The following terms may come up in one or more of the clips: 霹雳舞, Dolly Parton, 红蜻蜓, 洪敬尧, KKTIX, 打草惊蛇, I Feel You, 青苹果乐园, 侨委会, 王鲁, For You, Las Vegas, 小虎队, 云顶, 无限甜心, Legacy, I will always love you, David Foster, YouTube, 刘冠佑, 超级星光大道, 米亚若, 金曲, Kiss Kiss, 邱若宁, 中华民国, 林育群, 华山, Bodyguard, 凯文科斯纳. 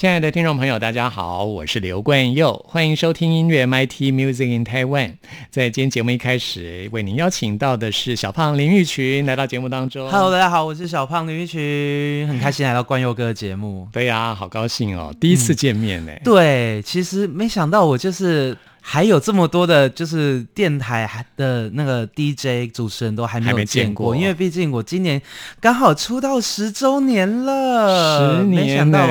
亲爱的听众朋友，大家好，我是刘冠佑，欢迎收听音乐 MIT Music in Taiwan。在今天节目一开始，为您邀请到的是小胖林育群来到节目当中。Hello， 大家好，我是小胖林育群，很开心来到冠佑哥的节目。对啊，好高兴哦，第一次见面呢。对，其实没想到我就是还有这么多的，就是电台的那个 DJ 主持人都还没有见过，因为毕竟我今年刚好出道10周年了，10年没想到。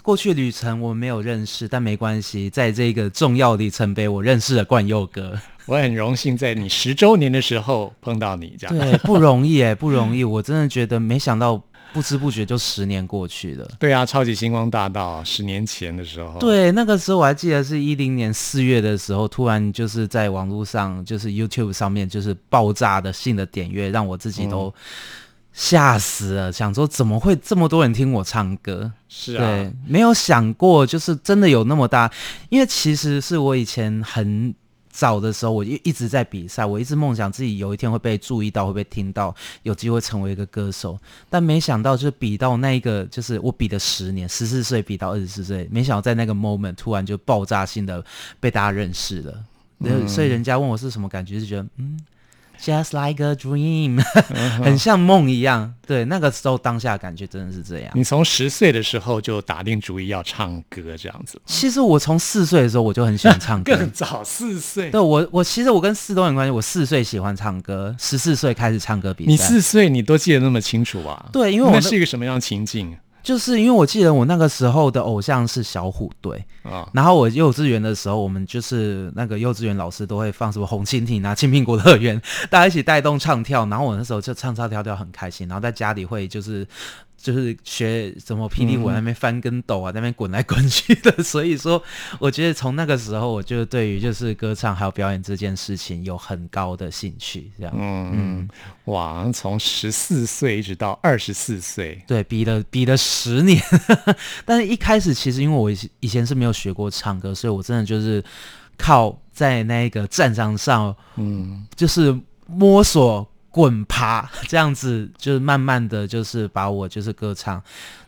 过去旅程我没有认识，但没关系，在这个重要里程碑我认识了冠佑哥，我很荣幸在你10周年的时候碰到你，这样对，不容易耶，不容易，我真的觉得没想到不知不觉就10年过去了。对啊，超级星光大道10年前的时候，对，那个时候我还记得是2010年4月的时候，突然就是在网络上，就是 YouTube 上面就是爆炸的性的点阅，让我自己都吓死了，想说怎么会这么多人听我唱歌。是啊，对，没有想过就是真的有那么大，因为其实是我以前很早的时候我一直在比赛，我一直梦想自己有一天会被注意到，会被听到，有机会成为一个歌手，但没想到就比到那一个，就是我比了10年，14岁比到24岁，没想到在那个 moment 突然就爆炸性的被大家认识了，所以人家问我是什么感觉，就觉得Just like a dream， 很像梦一样。对，那个时候当下感觉真的是这样。你从10岁的时候就打定主意要唱歌这样子？其实我从4岁的时候我就很喜欢唱歌，更早4岁。对，我其实我跟4都很关系。我4岁喜欢唱歌，14岁开始唱歌比赛。你4岁你都记得那么清楚啊？对，因为那是一个什么样的情境？就是因为我记得我那个时候的偶像是小虎队，然后我幼稚园的时候，我们就是那个幼稚园老师都会放什么红蜻蜓啊、青苹果乐园，大家一起带动唱跳，然后我那时候就唱跳跳很开心，然后在家里会就是学什么霹雳舞那边翻跟斗啊，那边滚来滚去的，所以说我觉得从那个时候我就对于就是歌唱还有表演这件事情有很高的兴趣，这样。哇，从14岁一直到24岁，对，比了10年但是一开始其实因为我以前是没有学过唱歌，所以我真的就是靠在那个战场上，就是摸索。滚爬这样子，就是慢慢的就是把我就是歌唱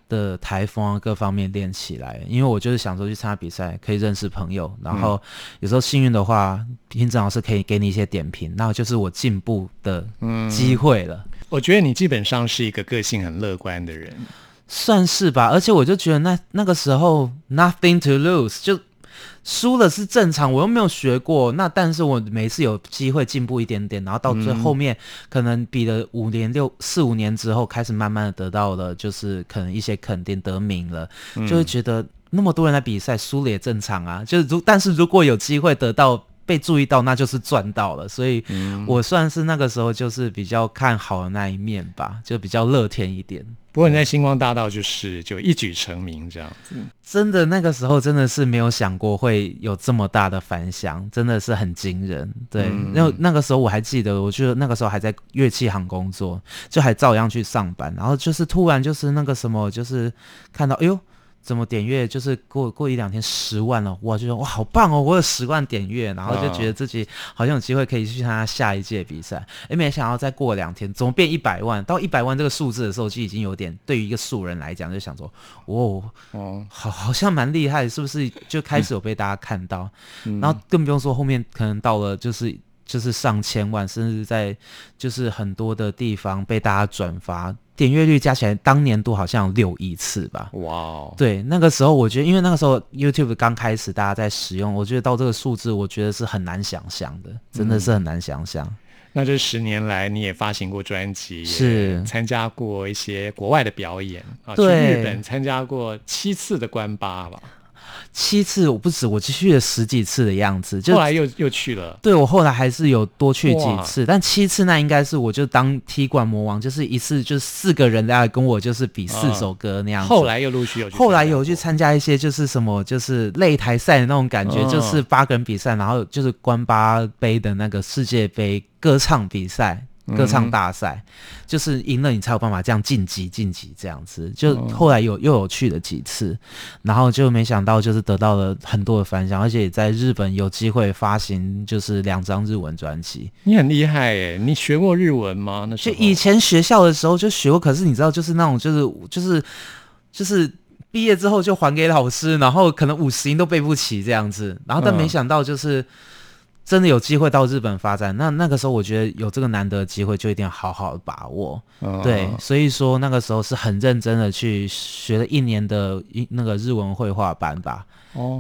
的台风啊各方面练起来，因为我就是想说去参加比赛可以认识朋友，然后有时候幸运的话评审老师可以给你一些点评，那就是我进步的机会了。我觉得你基本上是一个个性很乐观的人，算是吧，而且我就觉得那个时候 nothing to lose， 就输了是正常，我又没有学过，那但是我每次有机会进步一点点，然后到最后面可能比了4、5年之后，开始慢慢的得到了就是可能一些肯定，得名了，就会觉得那么多人来比赛，输了也正常啊，就是但是如果有机会得到被注意到，那就是赚到了，所以我算是那个时候就是比较看好的那一面吧，就比较乐天一点。不过你在星光大道就一举成名这样子，真的那个时候真的是没有想过会有这么大的反响，真的是很惊人。对，那个时候我还记得，我觉得那个时候还在乐器行工作，就还照样去上班，然后就是突然就是那个什么，就是看到哎呦怎么点阅，就是过1-2天10万了，哇，就说哇好棒哦，我有10万点阅，然后就觉得自己好像有机会可以去参加下一届比赛，没想到再过2天怎么变100万，到100万这个数字的时候就已经有点，对于一个素人来讲就想说好像蛮厉害，是不是就开始有被大家看到，然后更不用说后面可能到了就是上千万，甚至在就是很多的地方被大家转发，点阅率加起来当年度好像有6亿次吧。哇，对，那个时候我觉得，因为那个时候 YouTube 刚开始大家在使用，我觉得到这个数字我觉得是很难想象的，真的是很难想象。那这10年来你也发行过专辑，是参加过一些国外的表演，去日本参加过7次的关巴吧。7次，我不止，我去了10几次的样子。就后来又去了。对，我后来还是有多去几次，但7次那应该是我就当踢馆魔王，就是一次就是4个人来跟我就是比4首歌那样子。后来又陆续有去，后来有去参加一些就是什么就是擂台赛的那种感觉，就是8个人比赛，然后就是关八杯的那个世界杯歌唱比赛。歌唱大赛，就是赢了你才有办法这样晋级这样子。就后来又有去了几次，然后就没想到就是得到了很多的反响，而且也在日本有机会发行就是2张日文专辑。你很厉害耶，你学过日文吗？那时候就以前学校的时候就学过，可是你知道就是那种就是毕业之后就还给老师，然后可能50音都背不起这样子，然后但没想到就是。真的有机会到日本发展，那个时候我觉得有这个难得的机会就一定要好好的把握。对，所以说那个时候是很认真的去学了1年的那个日文绘画班吧。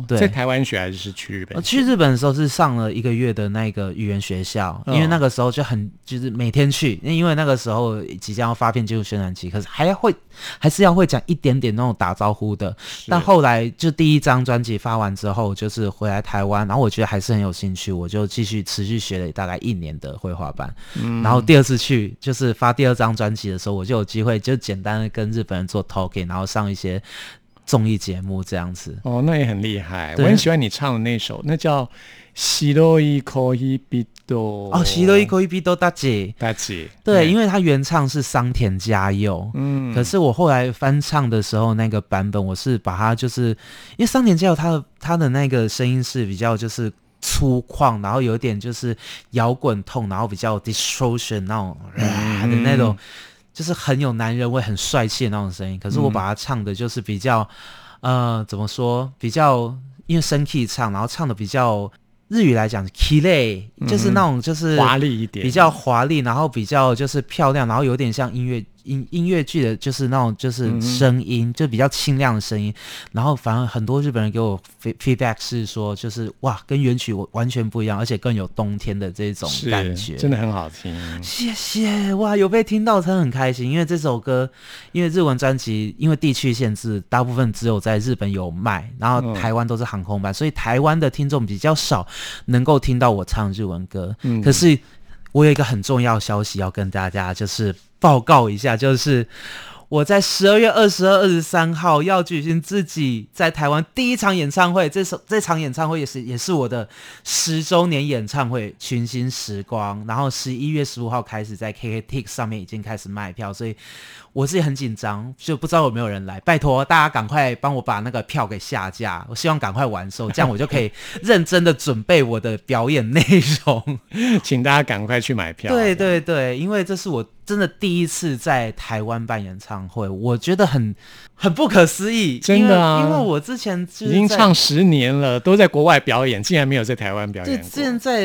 对，在台湾学还是去日本？去日本的时候是上了1个月的那个语言学校，因为那个时候就很就是每天去，因为那个时候即将要发片进入宣传期，可是还是要会讲一点点那种打招呼的。但后来就第1张专辑发完之后，就是回来台湾，然后我觉得还是很有兴趣，我就继续持续学了大概1年的绘画班。然后第2次去就是发第2张专辑的时候，我就有机会就简单的跟日本人做 talking， 然后上一些综艺节目这样子。那也很厉害。我很喜欢你唱的那首，那叫白い恋人。白い恋人たち。对，因为他原唱是桑田佳祐。可是我后来翻唱的时候，那个版本我是把它就是，因为桑田佳祐他的那个声音是比较就是。粗犷，然后有点就是摇滚痛，然后比较 distortion 那种的那种，就是很有男人味、很帅气的那种声音。可是我把它唱的就是比较，怎么说？比较因为升 key 唱，然后唱的比较日语来讲 ，key 类就是那种就是华丽一点，比较华丽，然后比较就是漂亮，然后有点像音乐剧的就是那种就是声音，就比较清亮的声音。然后反而很多日本人给我 feedback 是说，就是哇，跟原曲完全不一样，而且更有冬天的这种感觉，真的很好听。谢谢。哇，有被听到真的很开心，因为这首歌，因为日文专辑因为地区限制，大部分只有在日本有卖，然后台湾都是航空版，所以台湾的听众比较少能够听到我唱日文歌。可是我有一个很重要的消息要跟大家就是报告一下，就是我在12月22、23号要举行自己在台湾第1场演唱会，这场演唱会也是我的10周年演唱会《群星时光》，然后11月15号开始在 KKTIX 上面已经开始卖票，所以我自己很紧张，就不知道有没有人来，拜托大家赶快帮我把那个票给下架，我希望赶快完售，这样我就可以认真的准备我的表演内容。请大家赶快去买票。对对对，因为这是我真的第1次在台湾办演唱会，我觉得很不可思议，真的啊！因为我之前就是已经唱10年了，都在国外表演，竟然没有在台湾表演过。之前在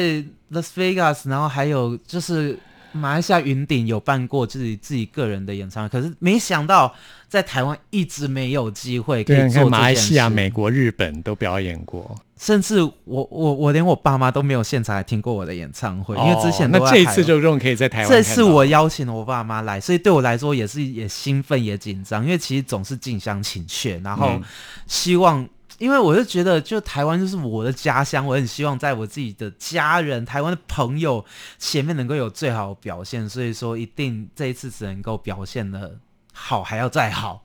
Las Vegas， 然后还有就是马来西亚云顶有办过自己个人的演唱会，可是没想到在台湾一直没有机会可以做这件事。对，你看马来西亚、美国、日本都表演过。甚至我连我爸妈都没有现场来听过我的演唱会，因为之前都在台湾。那这一次就终于可以在台湾看到。这次我邀请了我爸妈来，所以对我来说也兴奋也紧张，因为其实总是近乡情怯，然后希望、因为我就觉得就台湾就是我的家乡，我很希望在我自己的家人、台湾的朋友前面能够有最好的表现，所以说一定这一次只能够表现的好还要再好。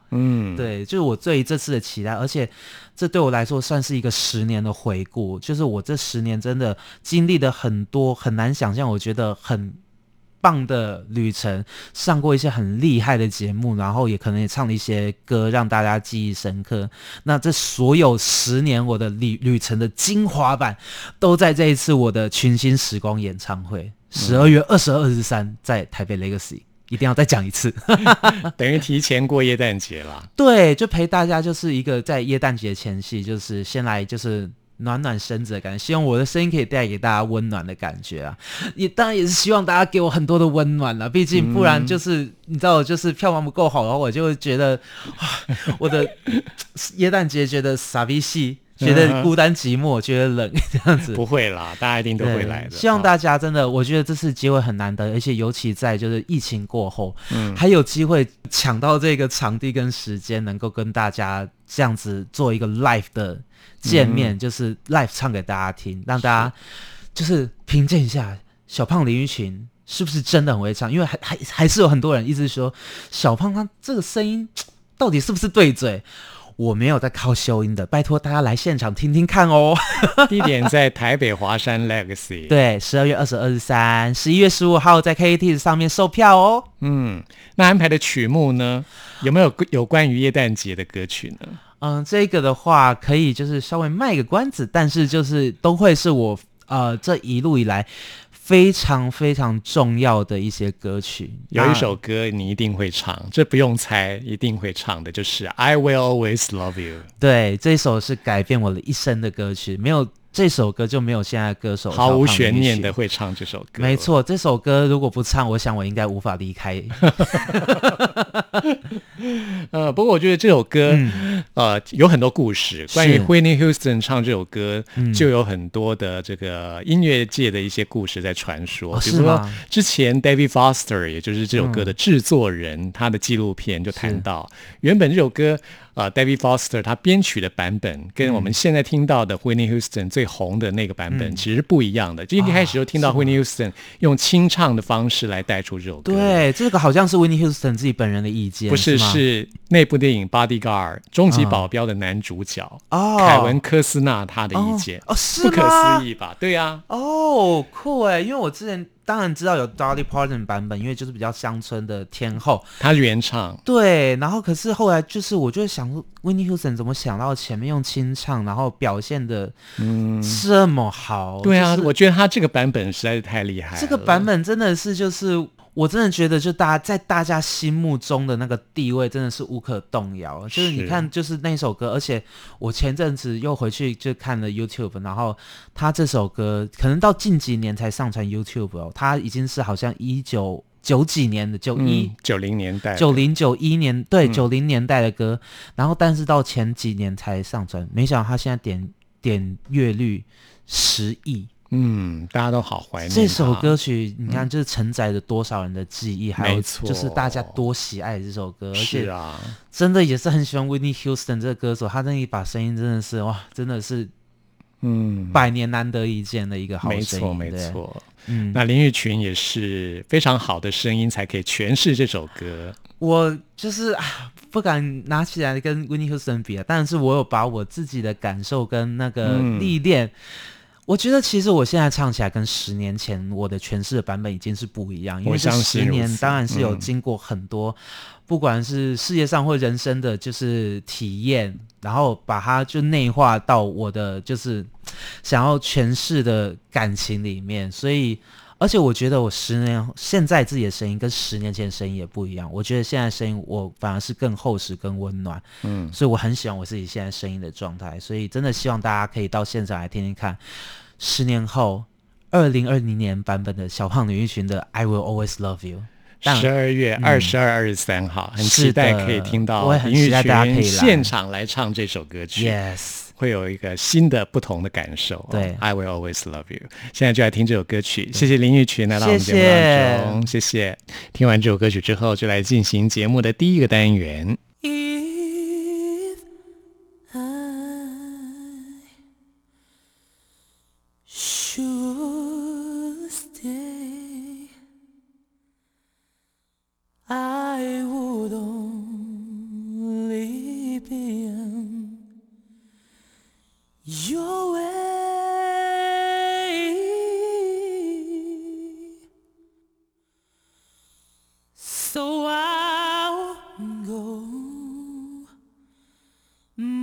对，就是我对于这次的期待，而且这对我来说算是一个10年的回顾，就是我这10年真的经历了很多很难想象，我觉得很棒的旅程，上过一些很厉害的节目，然后也可能也唱了一些歌让大家记忆深刻。那这所有10年我的旅程的精华版都在这一次我的群星时光演唱会，12月22、23在台北 Legacy， 一定要再讲一次。等于提前过耶诞节啦。对，就陪大家就是一个在耶诞节前夕就是先来就是暖暖身子的感觉，希望我的声音可以带给大家温暖的感觉啊！也当然也是希望大家给我很多的温暖啦，毕竟不然就是、你知道，就是票房不够好的话，我就会觉得我的耶诞节觉得傻逼戏，觉得孤单寂寞，觉得冷这样子。不会啦，大家一定都会来的。希望大家真的，我觉得这次机会很难得，而且尤其在就是疫情过后，还有机会抢到这个场地跟时间，能够跟大家这样子做一个 live 的见面，就是 live 唱给大家听，让大家就是评鉴一下小胖林育群是不是真的很会唱，因为还是有很多人一直说小胖他这个声音到底是不是对嘴。我没有在靠修音的，拜托大家来现场听听看哦。地点在台北华山 Legacy， 对，12月22、23、11月15号在 KT 上面售票哦。嗯，那安排的曲目呢？有没有关于耶诞节的歌曲呢？嗯，这个的话可以就是稍微卖个关子，但是就是都会是我这一路以来非常非常重要的一些歌曲。有一首歌你一定会唱，这不用猜，一定会唱的，就是 I will always love you。 对，这首是改变我的一生的歌曲，没有这首歌就没有现在的歌手毫无悬念的会唱这首歌。没错，这首歌如果不唱，我想我应该无法离开。不过我觉得这首歌有很多故事，关于 Whitney Houston 唱这首歌就有很多的这个音乐界的一些故事在传说，比如说之前 David Foster 也就是这首歌的制作人，他的纪录片就谈到原本这首歌David Foster 他编曲的版本跟我们现在听到的 Whitney Houston 最红的那个版本其实是不一样的，就一开始就听到 Whitney Houston 用清唱的方式来带出这首歌。对，这个好像是 Whitney Houston 自己本人的意见，不是，是那部电影 Bodyguard 终极保镖的男主角凯文科斯纳他的意见。是吗？不可思议吧？对啊。酷耶，因为我之前当然知道有 Dolly Parton 版本，因为就是比较乡村的天后，她原唱。对，然后可是后来就是我就想 Whitney Houston 怎么想到前面用清唱，然后表现的这么好。对啊，就是我觉得她这个版本实在是太厉害了。这个版本真的是就是我真的觉得就在大家心目中的那个地位真的是无可动摇。就是你看就是那首歌，而且我前阵子又回去就看了 YouTube， 然后他这首歌可能到近几年才上传 YouTube 哦，他已经是好像1990几年的90年代90、91年，对，90年代的歌，然后但是到前几年才上传，没想到他现在点阅率10亿。大家都好怀念这首歌曲。你看就是承载着多少人的记忆，还有就是大家多喜爱这首歌。是啊，真的也是很喜欢 Whitney Houston 这个歌手，他那一把声音真的是哇，真的是百年难得一见的一个好声音。没错没错。那林育群也是非常好的声音才可以诠释这首歌。我就是不敢拿起来跟 Whitney Houston 比，但是我有把我自己的感受跟那个历练我觉得其实我现在唱起来跟10年前我的诠释的版本已经是不一样，因为这10年当然是有经过很多不管是事业上或人生的就是体验，然后把它就内化到我的就是想要诠释的感情里面。所以而且我觉得我现在自己的声音跟10年前的声音也不一样，我觉得现在声音我反而是更厚实更温暖，所以我很喜欢我自己现在声音的状态。所以真的希望大家可以到现场来听听看10年后2020年版本的小胖林育群的 I will always love you。 12月22、23号很期待可以听到林育群现场来唱这首歌曲。 Yes，会有一个新的不同的感受。对， I will always love you。 现在就来听这首歌曲。谢谢林育群来到我们节目当中。谢谢。听完这首歌曲之后，就来进行节目的第一个单元。 If I should stay, I would only be your way, so I'll go,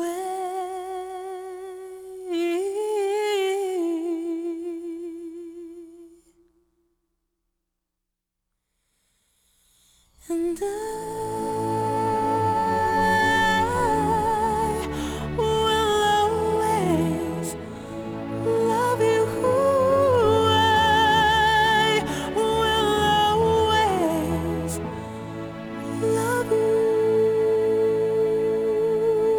way. And I will always love you. I will always love you.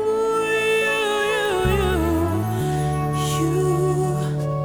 You, you, you, you.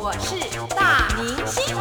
我是大明星，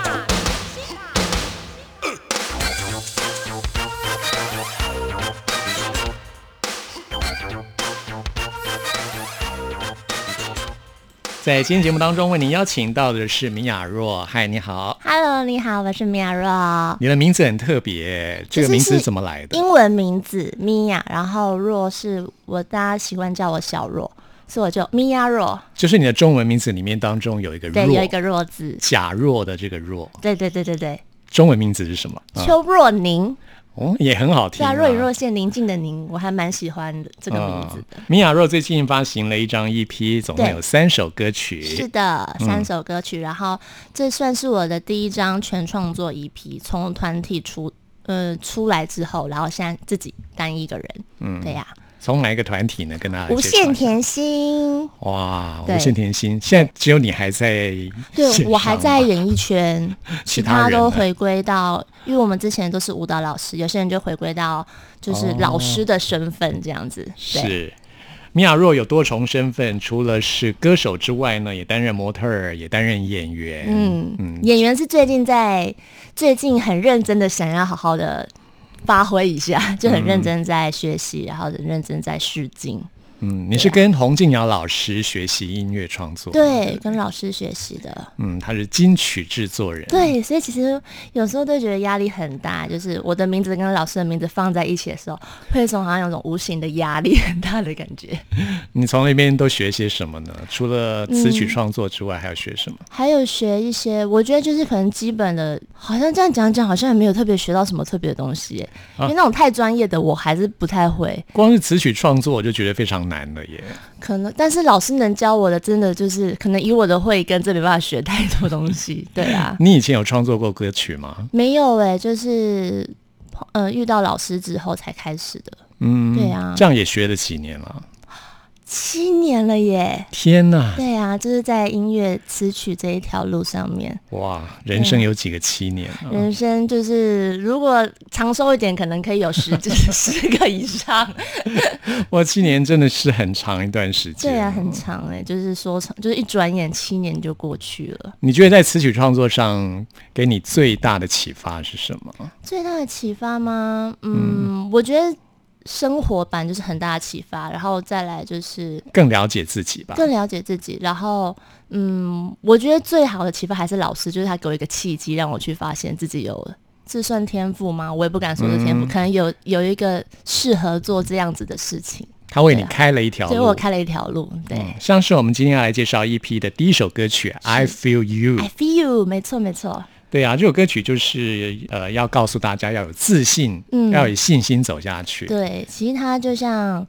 在今天节目当中为您邀请到的是米亚若。嗨，你好。Hello， 你好，我是米亚若。你的名字很特别，这个名字是怎么来的？英文名字米亚，然后若是我大家喜欢叫我小若。所以我就米亚若，就是你的中文名字里面当中有一个若，对，有一个若字，假若的这个若，对对对对对。中文名字是什么？邱若宁。哦，也很好听。对啊，若隐若现，宁静的宁，我还蛮喜欢这个名字的。米亚若最近发行了一张 EP， 总共有3首歌曲。是的，3首歌曲。然后这算是我的第一张全创作 EP， 从团体出来之后，然后现在自己单一个人。嗯，对呀。从哪一个团体呢？跟大家无限甜心。哇，无限甜心，现在只有你还在线上。对，我还在演艺圈，其他都回归到，因为我们之前都是舞蹈老师，有些人就回归到就是老师的身份这样子。哦、是，米亚若有多重身份，除了是歌手之外呢，也担任模特儿，也担任演员。演员是最近很认真的想要好好的。发挥一下，就很认真在学习，然后很认真在试镜。嗯，你是跟洪敬尧老师学习音乐创作？对，跟老师学习的。嗯，他是金曲制作人。对，所以其实有时候都觉得压力很大，就是我的名字跟老师的名字放在一起的时候，会从好像有种无形的压力很大的感觉。你从那边都学些什么呢？除了词曲创作之外，还有学什么？还有学一些，我觉得就是可能基本的，好像这样讲，好像也没有特别学到什么特别的东西耶、啊，因为那种太专业的我还是不太会。光是词曲创作，我就觉得非常难了耶，可能，但是老师能教我的，真的就是可能以我的慧根，真没办法学太多东西。对啊，你以前有创作过歌曲吗？没有耶、就是遇到老师之后才开始的。嗯，对啊，这样也学了几年了？7年了耶！天哪！对啊，就是在音乐词曲这一条路上面。哇，人生有几个7年、啊？人生就是如果长寿一点，可能可以有10个以上。哇，7年真的是很长一段时间。对啊，很长耶，就是说长，就是一转眼7年就过去了。你觉得在词曲创作上给你最大的启发是什么？最大的启发吗？我觉得生活版就是很大的启发，然后再来就是更了解自己吧，更了解自己。然后我觉得最好的启发还是老师，就是他给我一个契机，让我去发现自己有，这算天赋吗？我也不敢说是天赋，可能有一个适合做这样子的事情。他为你开了一条路，所以我开了一条路。对，像是我们今天要来介绍EP的第一首歌曲 I Feel You。 I Feel You， 没错没错。对啊，这首歌曲就是要告诉大家要有自信，要有信心走下去。对，其实它就像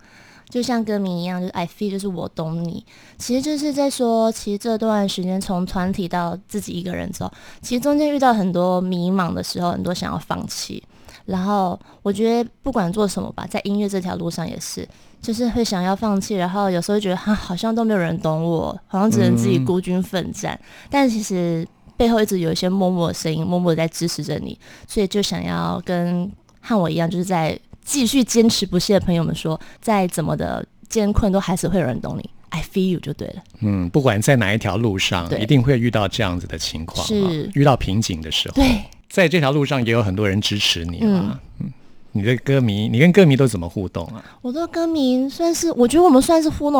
歌名一样，就是 I feel， 就是我懂你。其实就是在说，其实这段时间从团体到自己一个人之后，其实中间遇到很多迷茫的时候，很多想要放弃。然后我觉得不管做什么吧，在音乐这条路上也是，就是会想要放弃，然后有时候觉得好像都没有人懂我，好像只能自己孤军奋战。但其实背后一直有一些默默的声音，默默在支持着你，所以就想要和我一样，就是在继续坚持不懈的朋友们说，再怎么的艰困，都还是会有人懂你。I feel you 就对了。不管在哪一条路上，一定会遇到这样子的情况、是遇到瓶颈的时候，对，在这条路上也有很多人支持你嘛。你跟歌迷都怎么互动啊？我的歌迷我觉得我们算是互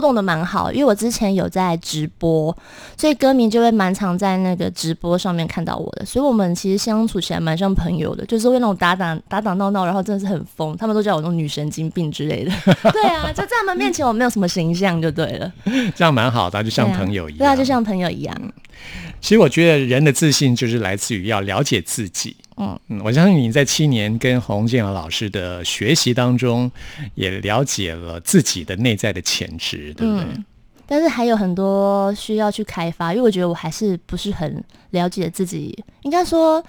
动的蛮好，因为我之前有在直播，所以歌迷就会蛮常在那个直播上面看到我的，所以我们其实相处起来蛮像朋友的，就是会那种打打闹闹，然后真的是很疯，他们都叫我那种女神经病之类的。对啊，就在他们面前我没有什么形象就对了。这样蛮好的、就像朋友一样。对啊，就像朋友一样。其实我觉得人的自信就是来自于要了解自己。我相信你在7年跟洪敬尧老师的学习当中，也了解了自己的内在的潜质，对不对？但是还有很多需要去开发，因为我觉得我还是不是很了解自己，应该说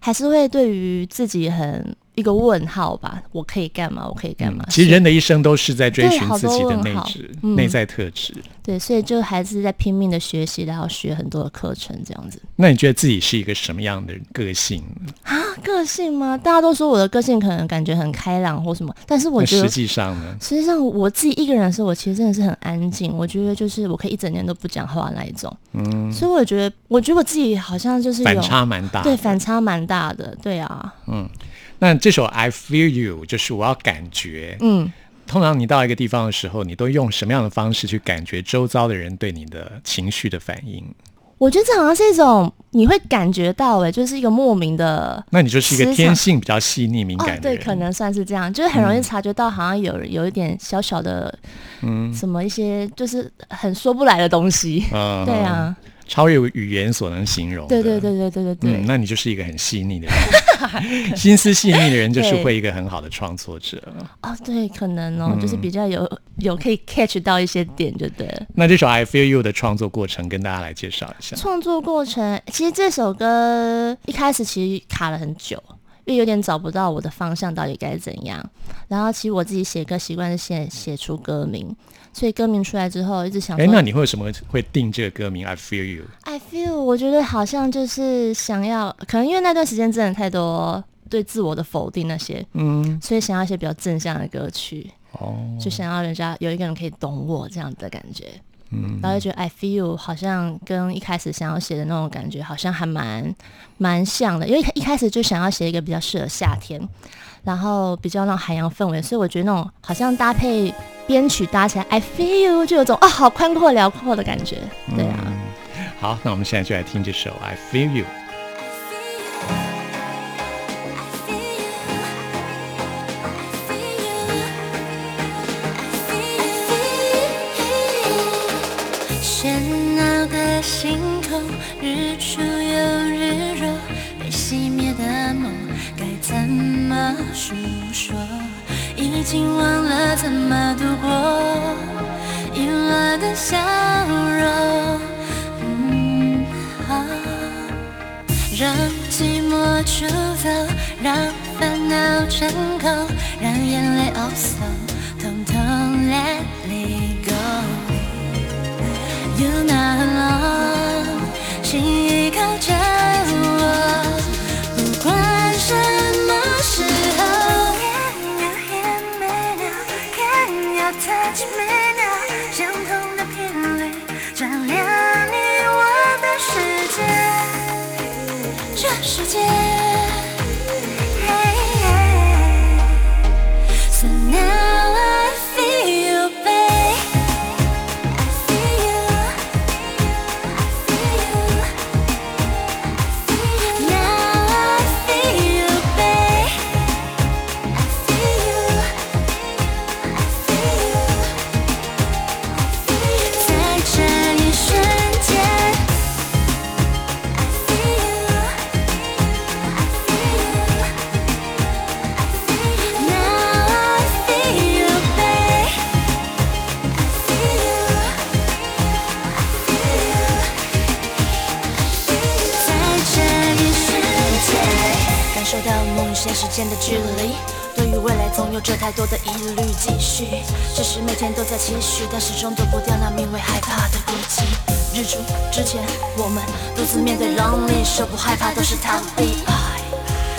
还是会对于自己很一个问号吧，我可以干嘛？我可以干嘛？其实人的一生都是在追寻自己的内在特质。对，所以就还是在拼命的学习，然后学很多的课程这样子。那你觉得自己是一个什么样的个性啊？个性吗？大家都说我的个性可能感觉很开朗或什么，但是我觉得实际上呢，我自己一个人的时候，我其实真的是很安静。我觉得就是我可以一整天都不讲话那一种。所以我觉得我自己好像就是反差蛮大。对，反差蛮大的。对啊。那这首 I Feel You 就是我要感觉。通常你到一个地方的时候，你都用什么样的方式去感觉周遭的人对你的情绪的反应？我觉得这好像是一种你会感觉到就是一个莫名的，那你就是一个天性比较细腻敏感的人。对，可能算是这样，就是很容易察觉到好像有一点小小的什么一些就是很说不来的东西。对啊，超越语言所能形容的。对。那你就是一个很细腻的人。心思细腻的人就是会一个很好的创作者。对，可能就是比较有可以 catch 到一些点就对了。那这首 I Feel You 的创作过程跟大家来介绍一下。创作过程，其实这首歌一开始其实卡了很久，因为有点找不到我的方向到底该怎样。然后其实我自己写歌习惯是写出歌名，所以歌名出来之后一直想说，那你为什么会定这个歌名 I Feel You？ I Feel 我觉得好像就是想要，可能因为那段时间真的太多对自我的否定那些，所以想要一些比较正向的歌曲，就想要人家有一个人可以懂我这样的感觉。嗯，然后就觉得 I feel 好像跟一开始想要写的那种感觉好像还蛮像的，因为一开始就想要写一个比较适合夏天，然后比较那种海洋氛围，所以我觉得那种好像搭配编曲搭起来 I feel 就有种哦好宽阔辽阔的感觉，对啊、嗯、好，那我们现在就来听这首 I feel you。星空日出又日落，被熄灭的梦该怎么诉说，已经忘了怎么度过遗落的笑容、让寂寞出走，让烦恼成空，让眼泪 also 统统 let it go， You're not alone，请依靠着我，不管什么时候。Can you hear me now? Can you touch me now? 相同的频率照亮你我的世界，这世界。So now I feel you, babe。的距离，对于未来总有着太多的疑虑，继续只是每天都在期许，但始终躲不掉那名为害怕的孤寂。日出之前我们独自面对 lonely， 说不害怕都是逃避，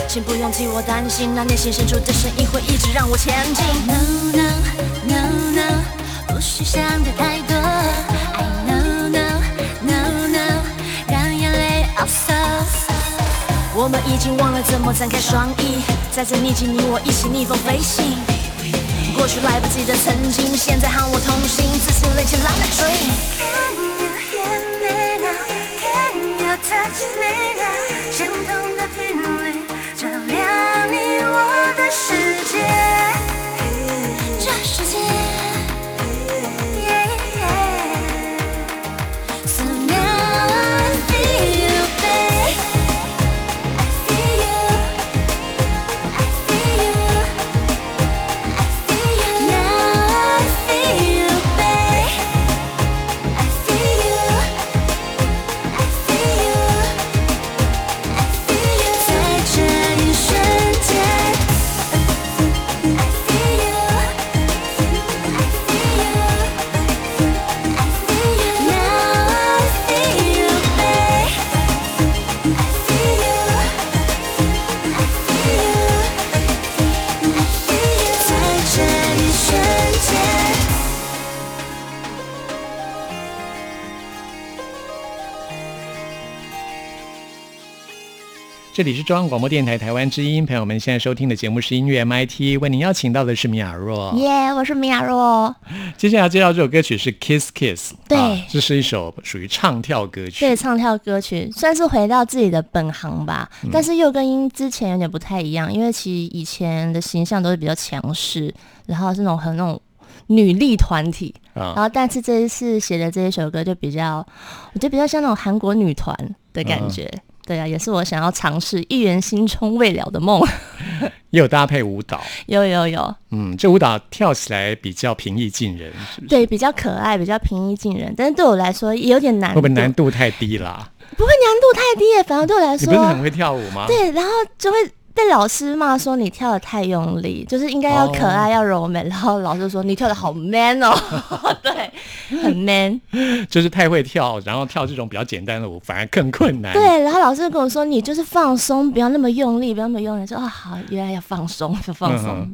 请不用替我担心，那内心深处的声音会一直让我前进。 No no no no， 不许想的太多， I know no no no， 让眼泪 also，我们已经忘了怎么展开双翼，在这逆境你我一起逆风飞行，过去来不及的曾经，现在和我同行，自信累积浪的 dream。 Can you hear me now? Can you touch me now? 相同的频率照亮你我的世界，这世界。这里是中央广播电台台湾之音，朋友们现在收听的节目是音乐 MIT， 为您邀请到的是米亚若。耶、yeah， 我是米亚若。接下来介绍这首歌曲是 Kiss Kiss， 对、这是一首属于唱跳歌曲。对，唱跳歌曲算是回到自己的本行吧、但是又跟音之前有点不太一样，因为其实以前的形象都是比较强势，然后是那种很那种女力团体、然后但是这一次写的这一首歌就比较，我觉得比较像那种韩国女团的感觉、对啊，也是我想要尝试一圆心中未了的梦。也有搭配舞蹈，有，这舞蹈跳起来比较平易近人，是不是？对，比较可爱，比较平易近人，但是对我来说也有点难度。会不会难度太低啦？不会，难度太低耶，反而对我来说，你不是很会跳舞吗？对，然后就会被老师骂说你跳得太用力，就是应该要可爱、要柔美，然后老师说你跳得好 man 哦。对，很 man， 就是太会跳，然后跳这种比较简单的舞反而更困难。对，然后老师跟我说你就是放松，不要那么用力，说啊好，原来要放松，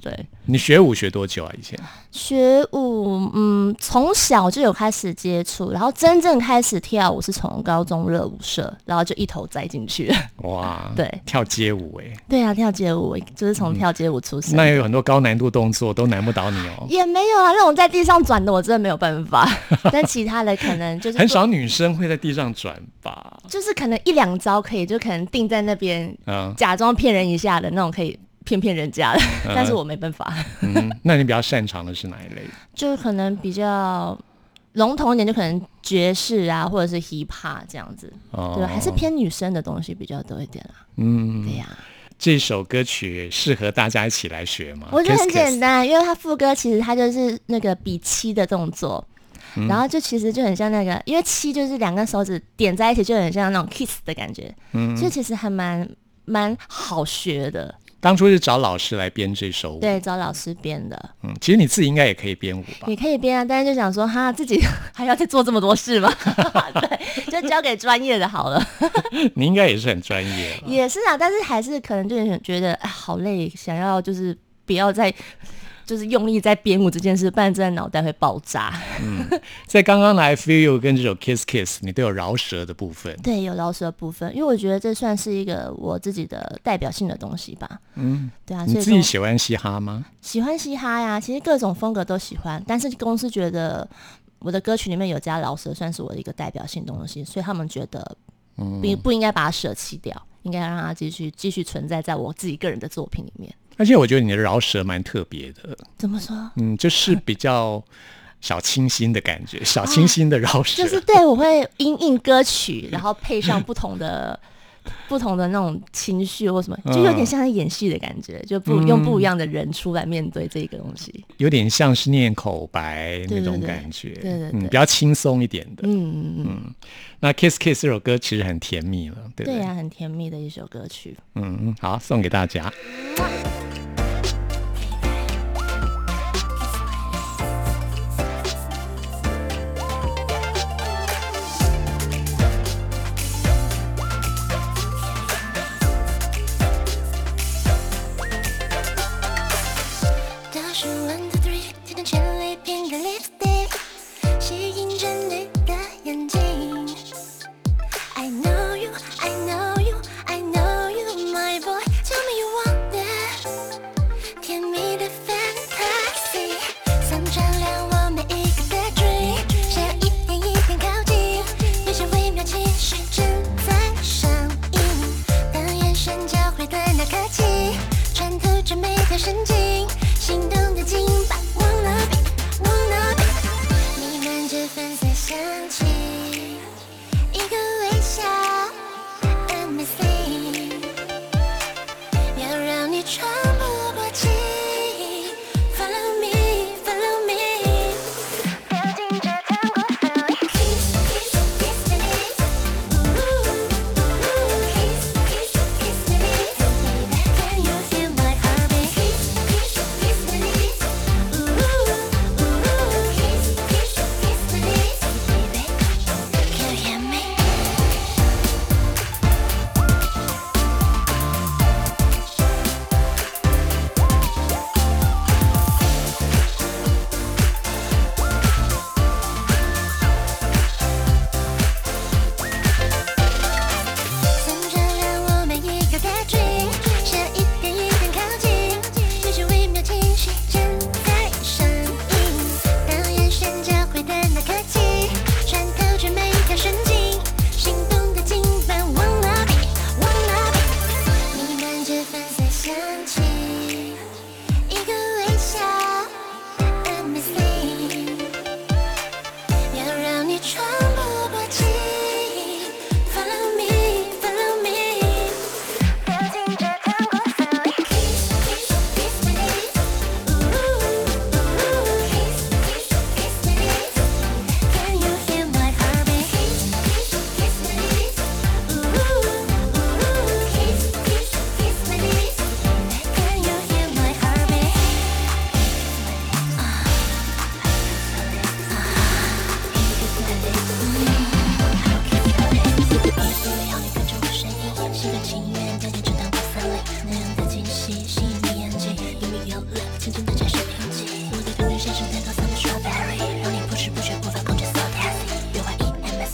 对。你学舞学多久啊？以前学舞，从小就有开始接触，然后真正开始跳舞是从高中热舞社，然后就一头栽进去了。哇，对，跳街舞哎、欸，对啊，跳街舞，就是从跳街舞出身。那也有很多高难度动作都难不倒你哦。也没有啊，那种在地上转的我真的没有办法，但其他的可能就是很少女生会在地上转吧，就是可能一两招可以，就可能定在那边，假装骗人一下的那种可以。骗人家的，但是我没办法。那你比较擅长的是哪一类？就可能比较笼统一点，就可能爵士啊，或者是 hip hop 这样子，对，还是偏女生的东西比较多一点啦。对呀、啊。这首歌曲适合大家一起来学吗？我觉得很简单，因为它副歌其实它就是那个比七的动作。然后就其实就很像那个，因为七就是两个手指点在一起，就很像那种 kiss 的感觉。所以其实还蛮好学的。当初是找老师来编这首舞，对，找老师编的。其实你自己应该也可以编舞吧？也可以编啊，但是就想说，哈，自己还要再做这么多事吗？对，就交给专业的好了。你应该也是很专业，也是啊，但是还是可能就觉得好累，想要就是不要再就是用力在编舞这件事，不然真的脑袋会爆炸。在刚刚的 I Feel You 跟这首 Kiss Kiss， 你都有饶舌的部分。对，有饶舌的部分，因为我觉得这算是一个我自己的代表性的东西吧。对啊。你自己喜欢嘻哈吗？喜欢嘻哈呀，其实各种风格都喜欢，但是公司觉得我的歌曲里面有加饶舌，算是我的一个代表性的东西，所以他们觉得不应该把它舍弃掉，应该让它继续存在在我自己个人的作品里面。而且我觉得你的饶舌蛮特别的。怎么说？就是比较小清新的感觉，小清新的饶舌。就是对，我会因应歌曲，然后配上不同的那种情绪或什么，就有点像在演戏的感觉，就用不一样的人出来面对这个东西，有点像是念口白那种感觉。对，比较轻松一点的。那 Kiss Kiss 这首歌其实很甜蜜了，对不对？对啊，很甜蜜的一首歌曲。好，送给大家。I know you, my boy. Tell me you want it.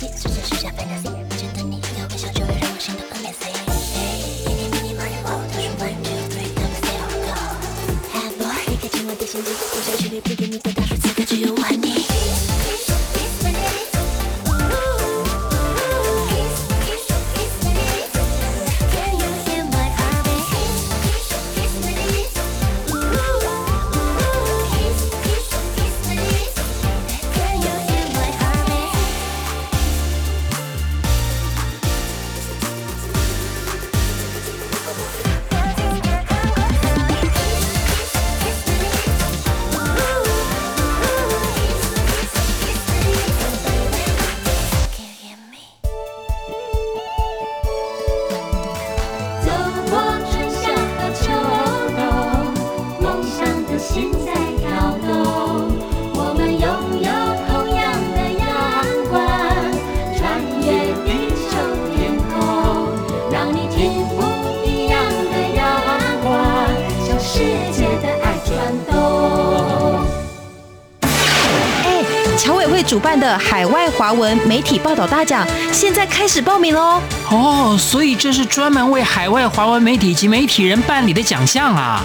西，许下 fantasy， 见到你的微笑就会让我心动 amazing。Hey，mini mini money ball， 倒数 one two three， 咱们 say or go。Hey boy， 你可今晚的心机，我想去你不给你的倒数，此刻只有我和你。主办的海外华文媒体报道大奖现在开始报名喽！哦，所以这是专门为海外华文媒体及媒体人办理的奖项啊！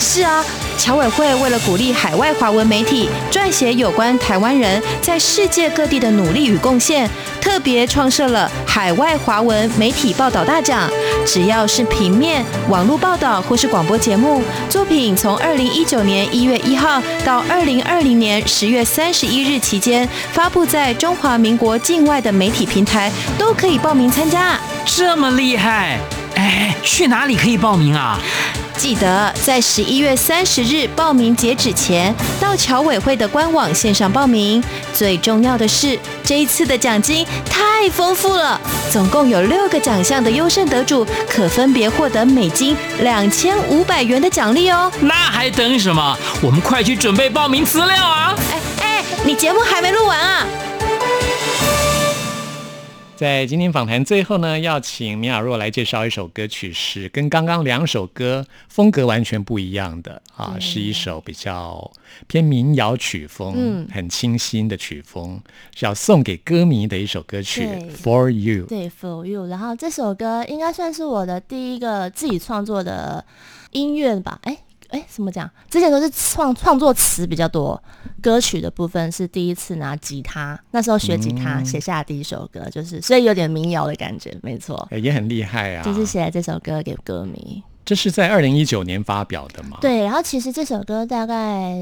是啊，侨委会为了鼓励海外华文媒体撰写有关台湾人在世界各地的努力与贡献，特别创设了海外华文媒体报道大奖。只要是平面、网络报道或是广播节目作品，从2019年1月1号到2020年10月31日期间，发布在中华民国境外的媒体平台都可以报名参加。这么厉害！哎，去哪里可以报名啊？记得在11月30日报名截止前，到侨委会的官网线上报名。最重要的是，这一次的奖金太丰富了，总共有6个奖项的优胜得主可分别获得美金$2500的奖励哦。那还等什么？我们快去准备报名资料啊！哎，你节目还没录完啊！在今天访谈最后呢，要请米亚若来介绍一首歌曲，是跟刚刚2首歌风格完全不一样的啊，是一首比较偏民谣曲风，很清新的曲风，是要送给歌迷的一首歌曲 For You。 对， For You， 然后这首歌应该算是我的第一个自己创作的音乐吧。怎么讲？之前都是创作词比较多，歌曲的部分是第一次拿吉他，那时候学吉他写下的第一首歌，就是所以有点民谣的感觉，没错，也很厉害啊。就是写了这首歌给歌迷。这是在2019年发表的嘛？对，然后其实这首歌大概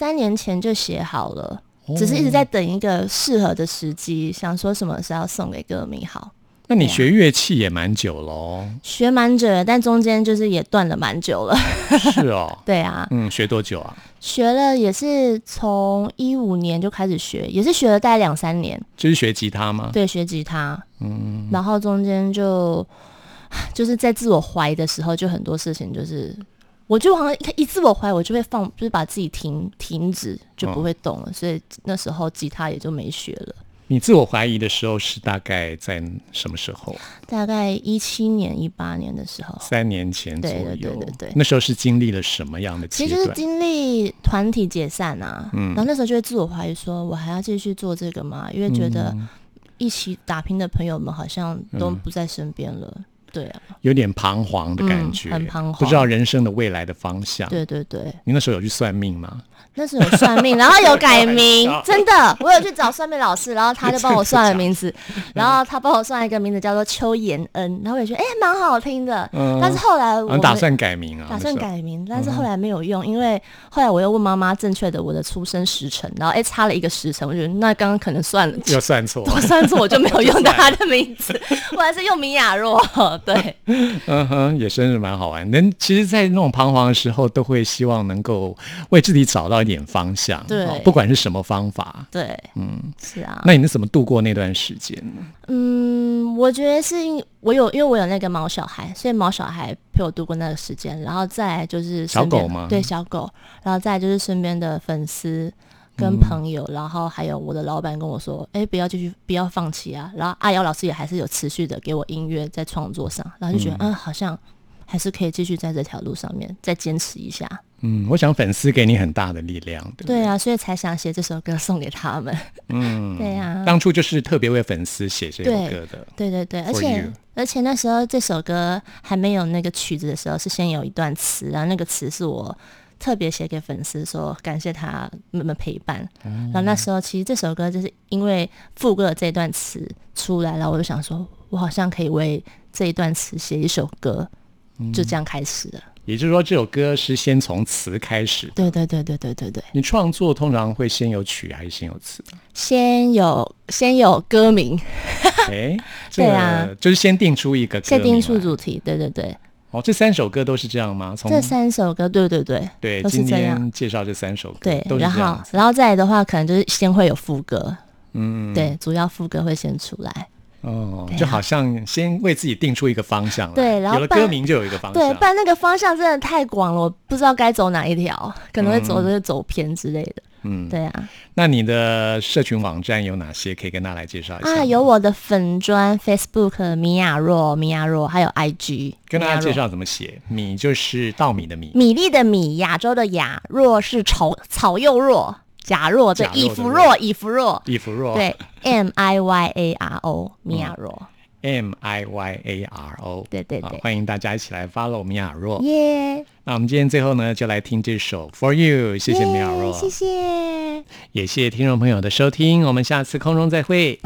3年前就写好了，只是一直在等一个适合的时机，想说什么时候送给歌迷好。那你学乐器也蛮久了哦。学蛮久了，但中间就是也断了蛮久了。是哦。对啊。学多久啊？学了也是从2015年就开始学，也是学了大概2-3年。就是学吉他吗？对，学吉他。然后中间就是在自我怀疑的时候，就很多事情就是，我就好像一自我怀疑，我就会就是把自己停止，就不会动了。所以那时候吉他也就没学了。你自我怀疑的时候是大概在什么时候？大概17年、18年的时候，3年前左右。对，那时候是经历了什么样的阶段？其实就是经历团体解散啊，然后那时候就会自我怀疑，说我还要继续做这个吗？因为觉得一起打拼的朋友们好像都不在身边了。对啊，有点彷徨的感觉，很彷徨，不知道人生的未来的方向。对，你那时候有去算命吗？那时候有算命，然后有改名，真的，我有去找算命老师，然后他就帮我算了名字，然后他帮我算了一个名字叫做邱延恩，然后我也觉得蛮好听的，但是后来我打算改名啊，但是后来没有用，因为后来我又问妈妈正确的我的出生时辰，然后差了一个时辰，我觉得那刚刚可能算了又算错，我就没有用到他的名字，我还是用米亚若。对，也真是蛮好玩。其实，在那种彷徨的时候，都会希望能够为自己找到一点方向，对，不管是什么方法，对，是啊。那你怎么度过那段时间呢？我觉得是因为我有那个毛小孩，所以毛小孩陪我度过那个时间。然后再来就是小狗吗？对，小狗。然后再来就是身边的粉丝跟朋友，然后还有我的老板跟我说，不要放弃啊。然后阿瑶老师也还是有持续的给我音乐在创作上，然后就觉得好像还是可以继续在这条路上面再坚持一下。嗯，我想粉丝给你很大的力量， 对啊，所以才想写这首歌送给他们。嗯，对啊，当初就是特别为粉丝写这首歌的。对对对，而且那时候这首歌还没有那个曲子的时候，是先有一段词，然后那个词是我特别写给粉丝说感谢他们陪伴、然后那时候其实这首歌就是因为副歌的这段词出来了，我就想说我好像可以为这一段词写一首歌、就这样开始了。也就是说这首歌是先从词开始的。对对对对对对对。你创作通常会先有曲还是先有词？先有歌名。哎、对啊，就是先定出一个歌名，先定出主题。对对对。哦，这三首歌都是这样吗？这三首歌，对对对，对，都是这样。今天介绍这三首歌，对，都是这样。然后再来的话，可能就是先会有副歌，对，主要副歌会先出来。哦、啊，就好像先为自己定出一个方向，对，然后有了歌名就有一个方向，对，不然那个方向真的太广了，我不知道该走哪一条，可能会走偏之类的。嗯，对啊。那你的社群网站有哪些？可以跟大家来介绍一下。啊，有我的粉专 Facebook 米亚若，还有 IG。跟大家介绍怎么写。米就是稻米的米，米粒的米，亚洲的亚，若是草又若，假若对，以弗若，对 ，MIYARO 米亚若。MIYARO， 对对对、欢迎大家一起来 follow 米亚若耶。那我们今天最后呢就来听这首 For You， 谢谢米亚若、谢谢，也谢谢听众朋友的收听，我们下次空中再会。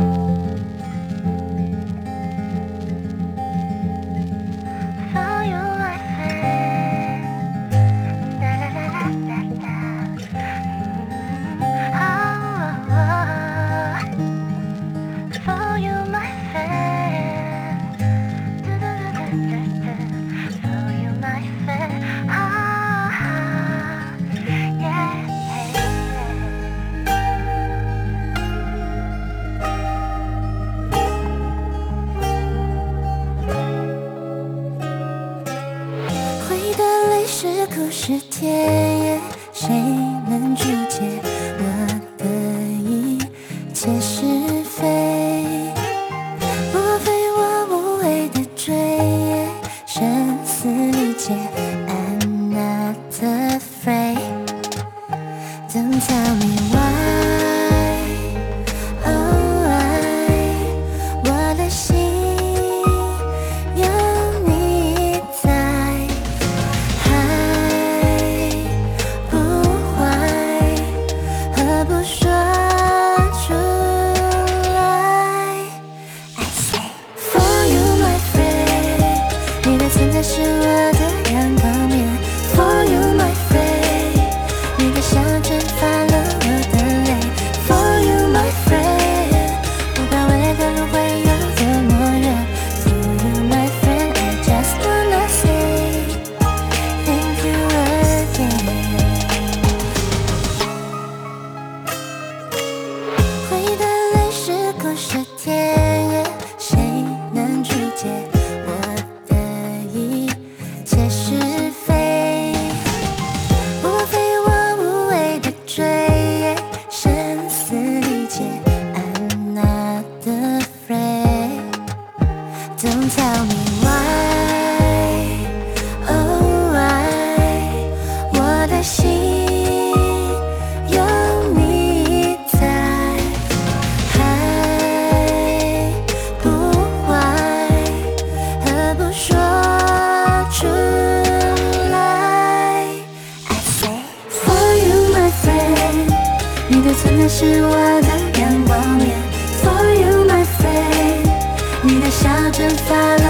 For you, my friend， 你的笑蒸发了